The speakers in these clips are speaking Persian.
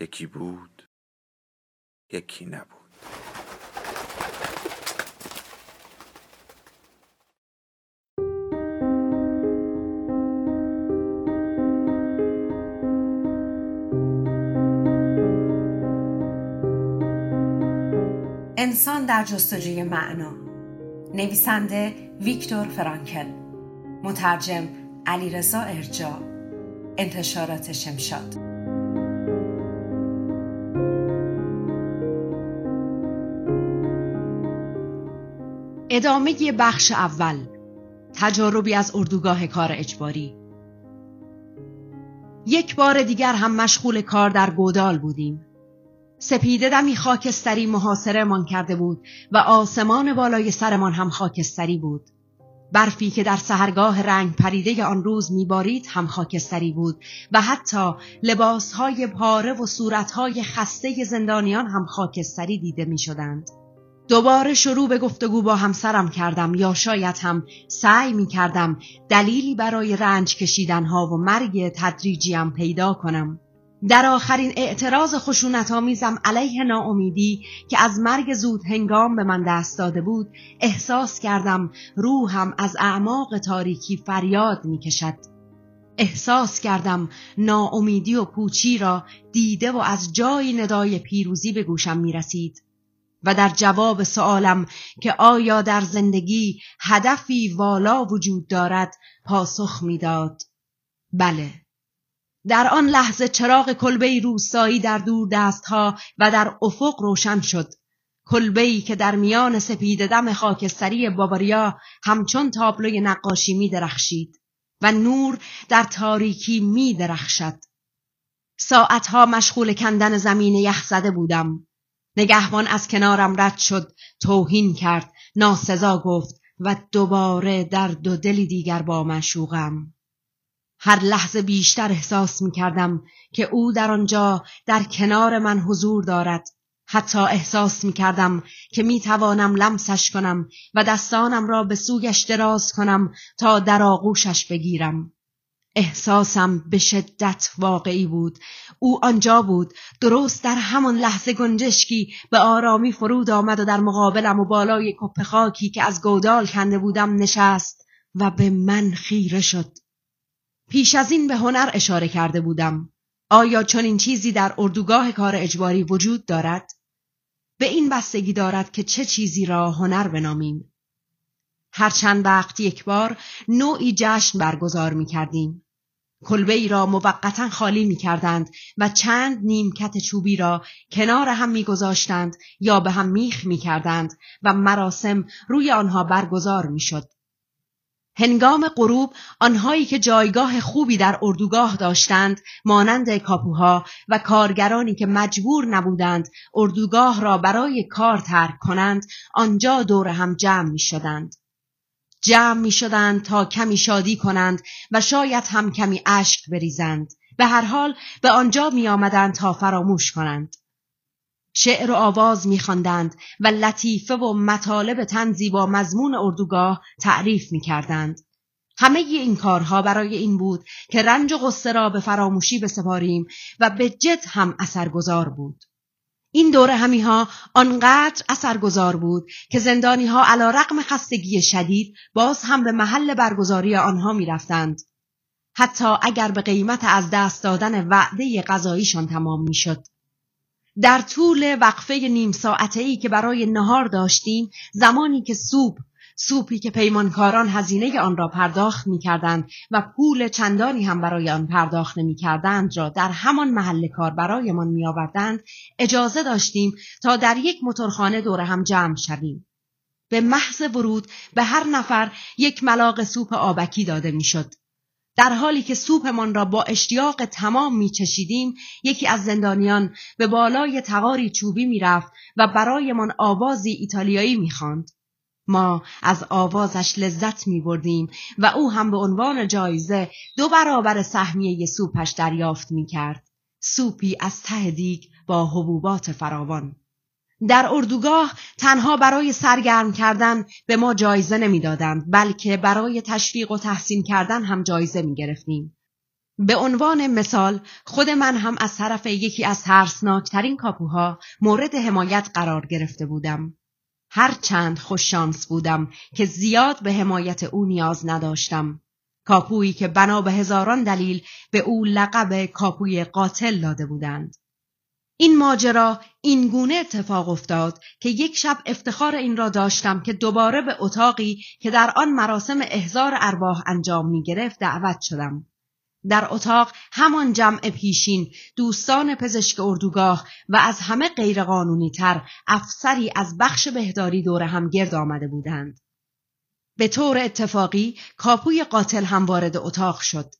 یکی بود، یکی نبود. انسان در جستجوی معنا. نویسنده ویکتور فرانکل، مترجم علیرضا ارجا، انتشارات شمشاد. ادامه بخش اول، تجاربی از اردوگاه کار اجباری. یک بار دیگر هم مشغول کار در گودال بودیم. سپیده دمی خاکستری محاصره مان کرده بود و آسمان بالای سرمان هم خاکستری بود. برفی که در سحرگاه رنگ پریده آن روز میبارید هم خاکستری بود و حتی لباسهای پاره و صورتهای خسته زندانیان هم خاکستری دیده می شدند. دوباره شروع به گفتگو با همسرم کردم، یا شاید هم سعی می کردم دلیلی برای رنج کشیدنها و مرگ تدریجیم پیدا کنم. در آخرین اعتراض خشونت‌آمیزم علیه ناامیدی که از مرگ زود هنگام به من دست داده بود، احساس کردم روحم از اعماق تاریکی فریاد می کشد. احساس کردم ناامیدی و پوچی را دیده و از جای ندای پیروزی به گوشم می رسید. و در جواب سوالم که آیا در زندگی هدفی والا وجود دارد، پاسخ میداد: بله. در آن لحظه چراغ کلبه روستایی در دور دستها و در افق روشن شد. کلبه‌ای که در میان سپیددم خاکستری باواریا همچون تابلوی نقاشی می درخشید و نور در تاریکی می درخشد. ساعتها مشغول کندن زمین یخزده بودم. نگهبان از کنارم رد شد، توهین کرد، ناسزا گفت و دوباره در دو دلی دیگر با معشوقم. هر لحظه بیشتر احساس می کردم که او در آنجا در کنار من حضور دارد. حتی احساس می کردم که می توانم لمسش کنم و دستانم را به سویش دراز کنم تا در آغوشش بگیرم. احساسم به شدت واقعی بود. او آنجا بود، درست در همان لحظه. گنجشکی به آرامی فرود آمد و در مقابلم و بالای کپ خاکی که از گودال کنده بودم نشست و به من خیره شد. پیش از این به هنر اشاره کرده بودم. آیا چنین چیزی در اردوگاه کار اجباری وجود دارد؟ به این بستگی دارد که چه چیزی را هنر بنامیم. هر چند وقت یک بار نوعی جشن برگزار می کردیم. کلبه ای را موقتا خالی می کردند و چند نیمکت چوبی را کنار هم می گذاشتند یا به هم میخ می کردند و مراسم روی آنها برگزار می شد. هنگام غروب آنهایی که جایگاه خوبی در اردوگاه داشتند، مانند کاپوها و کارگرانی که مجبور نبودند اردوگاه را برای کار ترک کنند، آنجا دور هم جمع می شدند. جمع می شدند تا کمی شادی کنند و شاید هم کمی اشک بریزند. به هر حال به آنجا می آمدند تا فراموش کنند. شعر و آواز می خواندند و لطیفه و مطالب طنزی با مضمون اردوگاه تعریف می کردند. همه این کارها برای این بود که رنج و غصه را به فراموشی بسپاریم و به جد هم اثرگذار بود. این دوره همیها آنقدر اثرگذار بود که زندانی ها علی رغم خستگی شدید باز هم به محل برگزاری آنها می رفتند، حتی اگر به قیمت از دست دادن وعده غذاییشان تمام می شد. در طول وقفه نیم ساعته‌ای که برای نهار داشتیم، زمانی که سوپی که پیمانکاران هزینه آن را پرداخت می کردند و پول چندانی هم برای آن پرداخت نمی کردند را در همان محل کار برای من می آوردند، اجازه داشتیم تا در یک موتورخانه دور هم جمع شویم. به محض ورود به هر نفر 1 ملاغ سوپ آبکی داده می شد. در حالی که سوپمان را با اشتیاق تمام می‌چشیدیم، یکی از زندانیان به بالای تغاری چوبی می‌رفت و برایمان آوازی ایتالیایی می‌خواند. ما از آوازش لذت می‌بردیم و او هم به عنوان جایزه 2 برابر سهمیه سوپش دریافت می‌کرد. سوپی از ته دیگ با حبوبات فراوان. در اردوگاه تنها برای سرگرم کردن به ما جایزه نمیدادند، بلکه برای تشویق و تحسین کردن هم جایزه میگرفتیم. به عنوان مثال خود من هم از طرف یکی از ترسناکترین کاپوها مورد حمایت قرار گرفته بودم. هرچند خوش شانس بودم که زیاد به حمایت او نیاز نداشتم. کاپویی که بنا به هزاران دلیل به او لقب کاپوی قاتل داده بودند. این ماجرا این گونه اتفاق افتاد که یک شب افتخار این را داشتم که دوباره به اتاقی که در آن مراسم احضار ارواح انجام می گرفت دعوت شدم. در اتاق همان جمع پیشین، دوستان پزشک اردوگاه و از همه غیرقانونی تر افسری از بخش بهداری دور هم گرد آمده بودند. به طور اتفاقی کاپوی قاتل هم وارد اتاق شد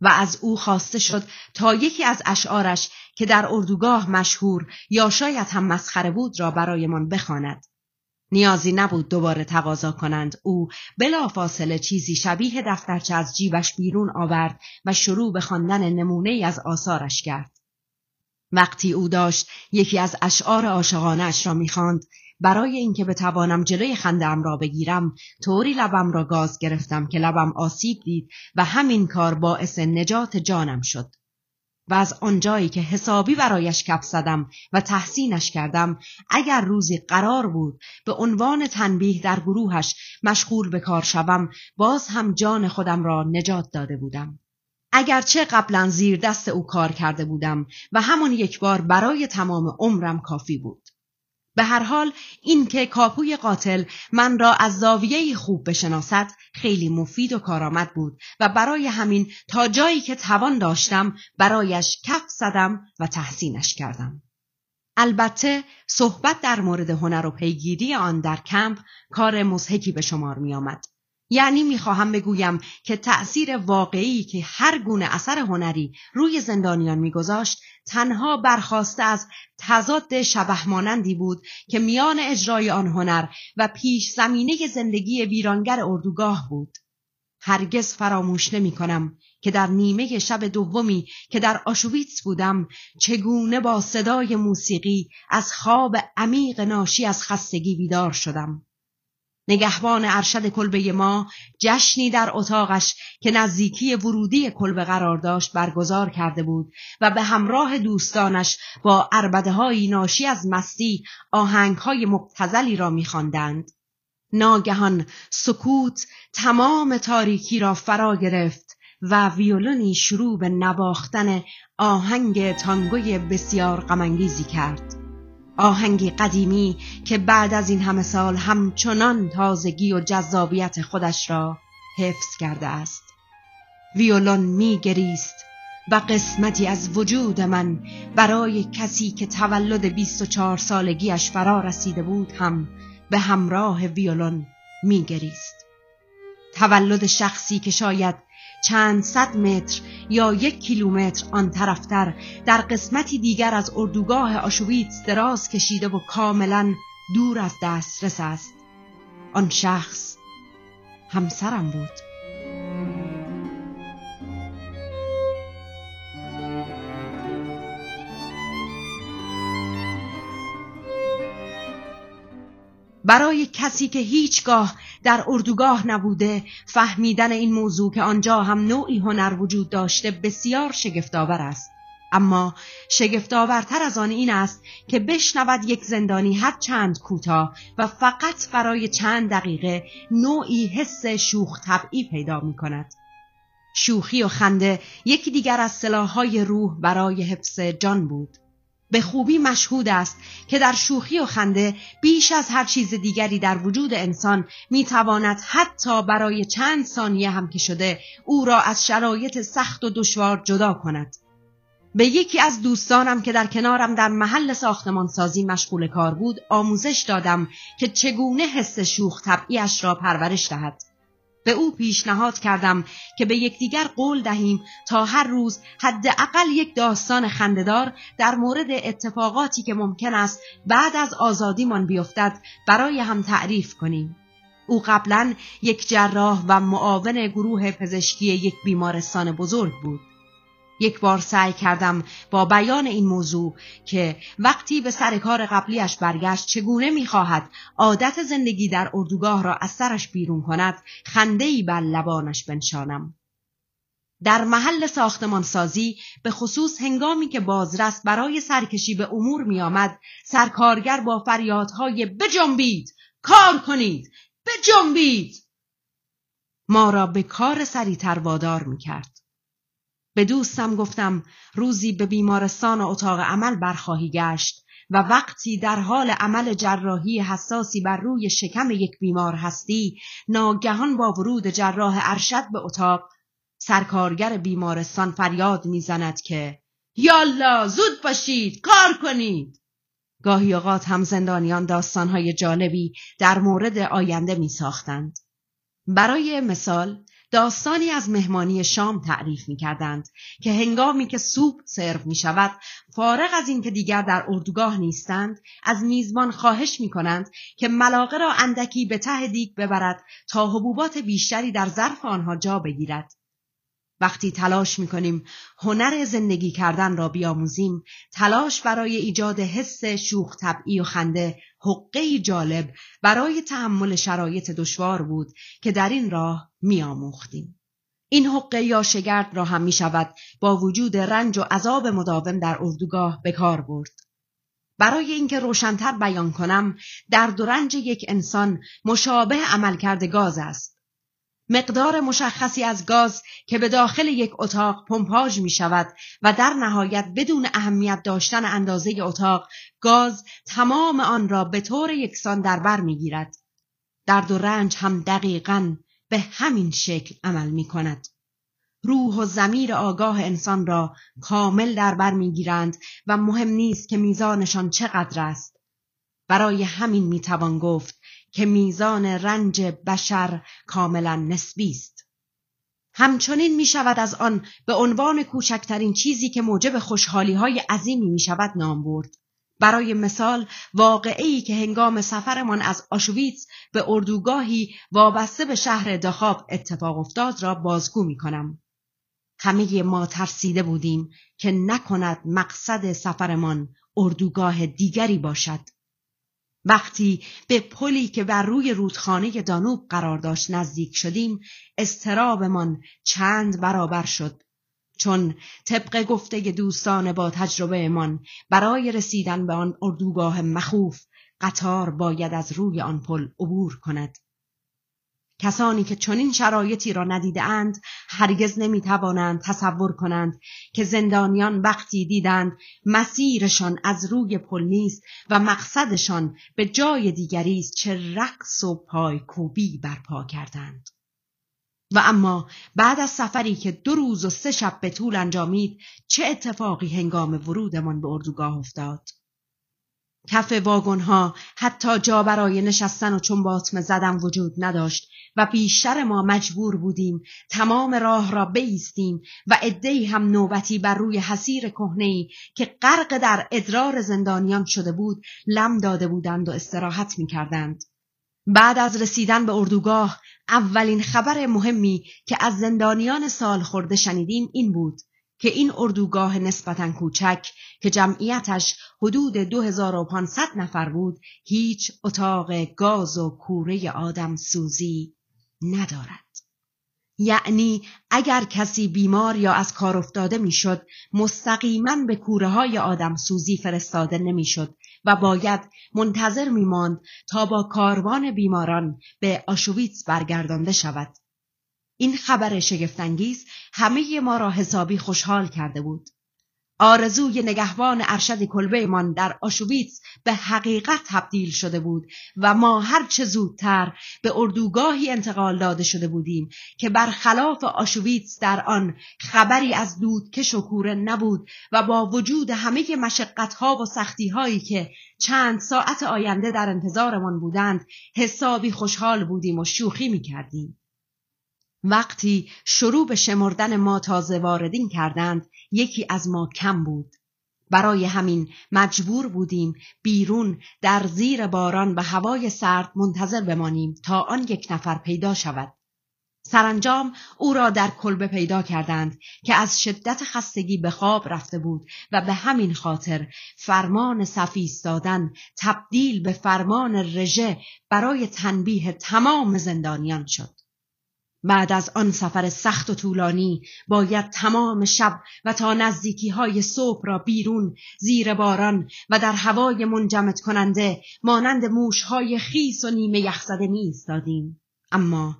و از او خواسته شد تا یکی از اشعارش که در اردوگاه مشهور یا شاید هم مسخره بود را برایمان بخواند. نیازی نبود دوباره تقاضا کنند. او بلافاصله چیزی شبیه دفترچه از جیبش بیرون آورد و شروع به خواندن نمونه‌ای از آثارش کرد. وقتی او داشت یکی از اشعار عاشقانه‌اش را می‌خواند، برای اینکه بتوانم جلوی خنده‌ام را بگیرم، طوری لبم را گاز گرفتم که لبم آسیب دید و همین کار باعث نجات جانم شد. و از آنجایی که حسابی برایش کف زدم و تحسینش کردم، اگر روزی قرار بود به عنوان تنبیه در گروهش مشغول به کار شوم، باز هم جان خودم را نجات داده بودم. اگرچه قبلا زیر دست او کار کرده بودم و همان یک بار برای تمام عمرم کافی بود. به هر حال این که کاپوی قاتل من را از زاویه‌ای خوب بشناسد خیلی مفید و کارآمد بود و برای همین تا جایی که توان داشتم برایش کف زدم و تحسینش کردم. البته صحبت در مورد هنر و پیگیری آن در کمپ کار مضحکی به شمار می آمد. یعنی میخواهم بگویم که تأثیر واقعی که هر گونه اثر هنری روی زندانیان میگذاشت تنها برخواسته از تضاد شبهمانندی بود که میان اجرای آن هنر و پیش زمینه زندگی ویرانگر اردوگاه بود. هرگز فراموش نمی کنم که در نیمه شب دومی که در آشویتس بودم، چگونه با صدای موسیقی از خواب عمیق ناشی از خستگی بیدار شدم. نگهبان ارشد کلبه ما جشنی در اتاقش که نزدیکی ورودی کلبه قرار داشت برگزار کرده بود و به همراه دوستانش با عربده‌های ناشی از مستی آهنگ‌های مبتذلی را می‌خواندند. ناگهان سکوت تمام تاریکی را فرا گرفت و ویولونی شروع به نواختن آهنگ تانگوی بسیار غم‌انگیزی کرد. آهنگی قدیمی که بعد از این همه سال همچنان تازگی و جذابیت خودش را حفظ کرده است. ویولون می گریست و قسمتی از وجود من برای کسی که تولد 24 سالگیش فرا رسیده بود هم به همراه ویولون می گریست. تولد شخصی که شاید چند صد متر یا 1 کیلومتر آن طرفتر در قسمتی دیگر از اردوگاه آشویتس دراز کشیده و کاملا دور از دسترس است. آن شخص همسرم بود. برای کسی که هیچگاه در اردوگاه نبوده، فهمیدن این موضوع که آنجا هم نوعی هنر وجود داشته بسیار شگفت‌آور است. اما شگفت‌آورتر از آن این است که بشنود یک زندانی هر چند کوتاه و فقط برای چند دقیقه نوعی حس شوخ طبعی پیدا می‌کند. شوخی و خنده یکی دیگر از سلاح‌های روح برای حفظ جان بود. به خوبی مشهود است که در شوخی و خنده بیش از هر چیز دیگری در وجود انسان میتواند حتی برای چند ثانیه هم که شده او را از شرایط سخت و دشوار جدا کند. به یکی از دوستانم که در کنارم در محل ساختمانسازی مشغول کار بود آموزش دادم که چگونه حس شوخ طبعیش را پرورش دهد. به او پیشنهاد کردم که به یکدیگر قول دهیم تا هر روز حداقل یک داستان خنده‌دار در مورد اتفاقاتی که ممکن است بعد از آزادیمان بیفتد برای هم تعریف کنیم. او قبلا یک جراح و معاون گروه پزشکی یک بیمارستان بزرگ بود. یک بار سعی کردم با بیان این موضوع که وقتی به سر کار قبلیش برگشت چگونه می‌خواهد عادت زندگی در اردوگاه را از سرش بیرون کند، خنده‌ای بر لبانش بنشانم. در محل ساختمانسازی به خصوص هنگامی که بازرس برای سرکشی به امور می‌آمد، سرکارگر با فریادهای بجنبید، کار کنید، بجنبید ما را به کار سریع‌تر وادار می‌کرد. به دوستم گفتم روزی به بیمارستان و اتاق عمل برخواهی گشت و وقتی در حال عمل جراحی حساسی بر روی شکم یک بیمار هستی، ناگهان با ورود جراح ارشد به اتاق، سرکارگر بیمارستان فریاد میزند که یالا زود باشید، کار کنید. گاهی اوقات هم زندانیان داستانهای جالبی در مورد آینده می ساختند. برای مثال، داستانی از مهمانی شام تعریف می کردند که هنگامی که سوپ سرو می شود، فارغ از این که دیگر در اردوگاه نیستند، از میزبان خواهش می کنند که ملاقه را اندکی به ته دیگ ببرد تا حبوبات بیشتری در ظرف آنها جا بگیرد. وقتی تلاش می کنیم هنر زندگی کردن را بیاموزیم، تلاش برای ایجاد حس شوخ طبعی و خنده، حقه جالب برای تحمل شرایط دشوار بود که در این راه می آموختیم. این حقه یا شگرد را هم می شود با وجود رنج و عذاب مداوم در اردوگاه به کار برد. برای اینکه روشن‌تر بیان کنم، درد و رنج یک انسان مشابه عملکرد گاز است. مقدار مشخصی از گاز که به داخل یک اتاق پمپاژ می شود و در نهایت بدون اهمیت داشتن اندازه اتاق، گاز تمام آن را به طور یکسان در بر می گیرد. درد و رنج هم دقیقاً به همین شکل عمل می کند. روح و ضمیر آگاه انسان را کامل در بر می گیرند و مهم نیست که میزانشان چقدر است. برای همین می توان گفت که میزان رنج بشر کاملا نسبی است. همچنین می شود از آن به عنوان کوچکترین چیزی که موجب خوشحالی های عظیمی می شود نام برد. برای مثال، واقعه‌ای که هنگام سفرمان از آشویتس به اردوگاهی وابسته به شهر دخاب اتفاق افتاد را بازگو می کنم. همه ما ترسیده بودیم که نکند مقصد سفرمان اردوگاه دیگری باشد. وقتی به پلی که بر روی رودخانه دانوب قرار داشت نزدیک شدیم، اضطرابمان چند برابر شد، چون طبق گفته دوستان با تجربه من، برای رسیدن به آن اردوگاه مخوف، قطار باید از روی آن پل عبور کند. کسانی که چنین شرایطی را ندیده اند، هرگز نمی توانند تصور کنند که زندانیان وقتی دیدند مسیرشان از روی پل نیست و مقصدشان به جای دیگری است، چه رقص و پایکوبی برپا کردند. و اما بعد از سفری که 2 روز و 3 شب به طول انجامید، چه اتفاقی هنگام ورودمان به اردوگاه افتاد؟ کف واگن‌ها حتی جا برای نشستن و چنباتمه زدن وجود نداشت و بیشتر ما مجبور بودیم تمام راه را بایستیم و عده‌ای هم نوبتی بر روی حصیر کهنه‌ای که غرق در ادرار زندانیان شده بود لم داده بودند و استراحت می‌کردند. بعد از رسیدن به اردوگاه، اولین خبر مهمی که از زندانیان سالخورده شنیدیم این بود که این اردوگاه نسبتاً کوچک که جمعیتش حدود 2500 نفر بود، هیچ اتاق گاز و کوره آدم سوزی ندارد. یعنی اگر کسی بیمار یا از کار افتاده میشد، مستقیماً به کوره های آدم سوزی فرستاده نمیشد و باید منتظر میماند تا با کاروان بیماران به آشویتس برگردانده شود. این خبر شگفت‌انگیز همه ما را حسابی خوشحال کرده بود. آرزوی نگهبان ارشد کلبه‌مان در آشویتس به حقیقت تبدیل شده بود و ما هر چه زودتر به اردوگاهی انتقال داده شده بودیم که برخلاف آشویتس در آن خبری از دودکش و کوره نبود و با وجود همه مشقت‌ها و سختی‌هایی که چند ساعت آینده در انتظارمان بودند، حسابی خوشحال بودیم و شوخی می‌کردیم. وقتی شروع به شمردن ما تازه واردین کردند، یکی از ما کم بود. برای همین مجبور بودیم بیرون در زیر باران و هوای سرد منتظر بمانیم تا آن یک نفر پیدا شود. سرانجام او را در کلبه پیدا کردند که از شدت خستگی به خواب رفته بود و به همین خاطر فرمان صف ایستادن تبدیل به فرمان رژه برای تنبیه تمام زندانیان شد. بعد از آن سفر سخت و طولانی باید تمام شب و تا نزدیکی های صبح را بیرون زیر باران و در هوای منجمد کننده مانند موشهای خیس و نیمه یخزده می ایستادیم. اما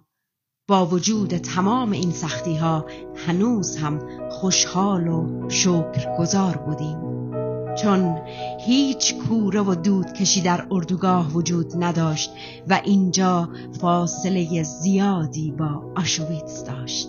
با وجود تمام این سختی ها هنوز هم خوشحال و شکرگزار بودیم، چون هیچ کوره و دود کشی در اردوگاه وجود نداشت و اینجا فاصله زیادی با آشویتس داشت.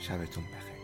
شبتون بخیر.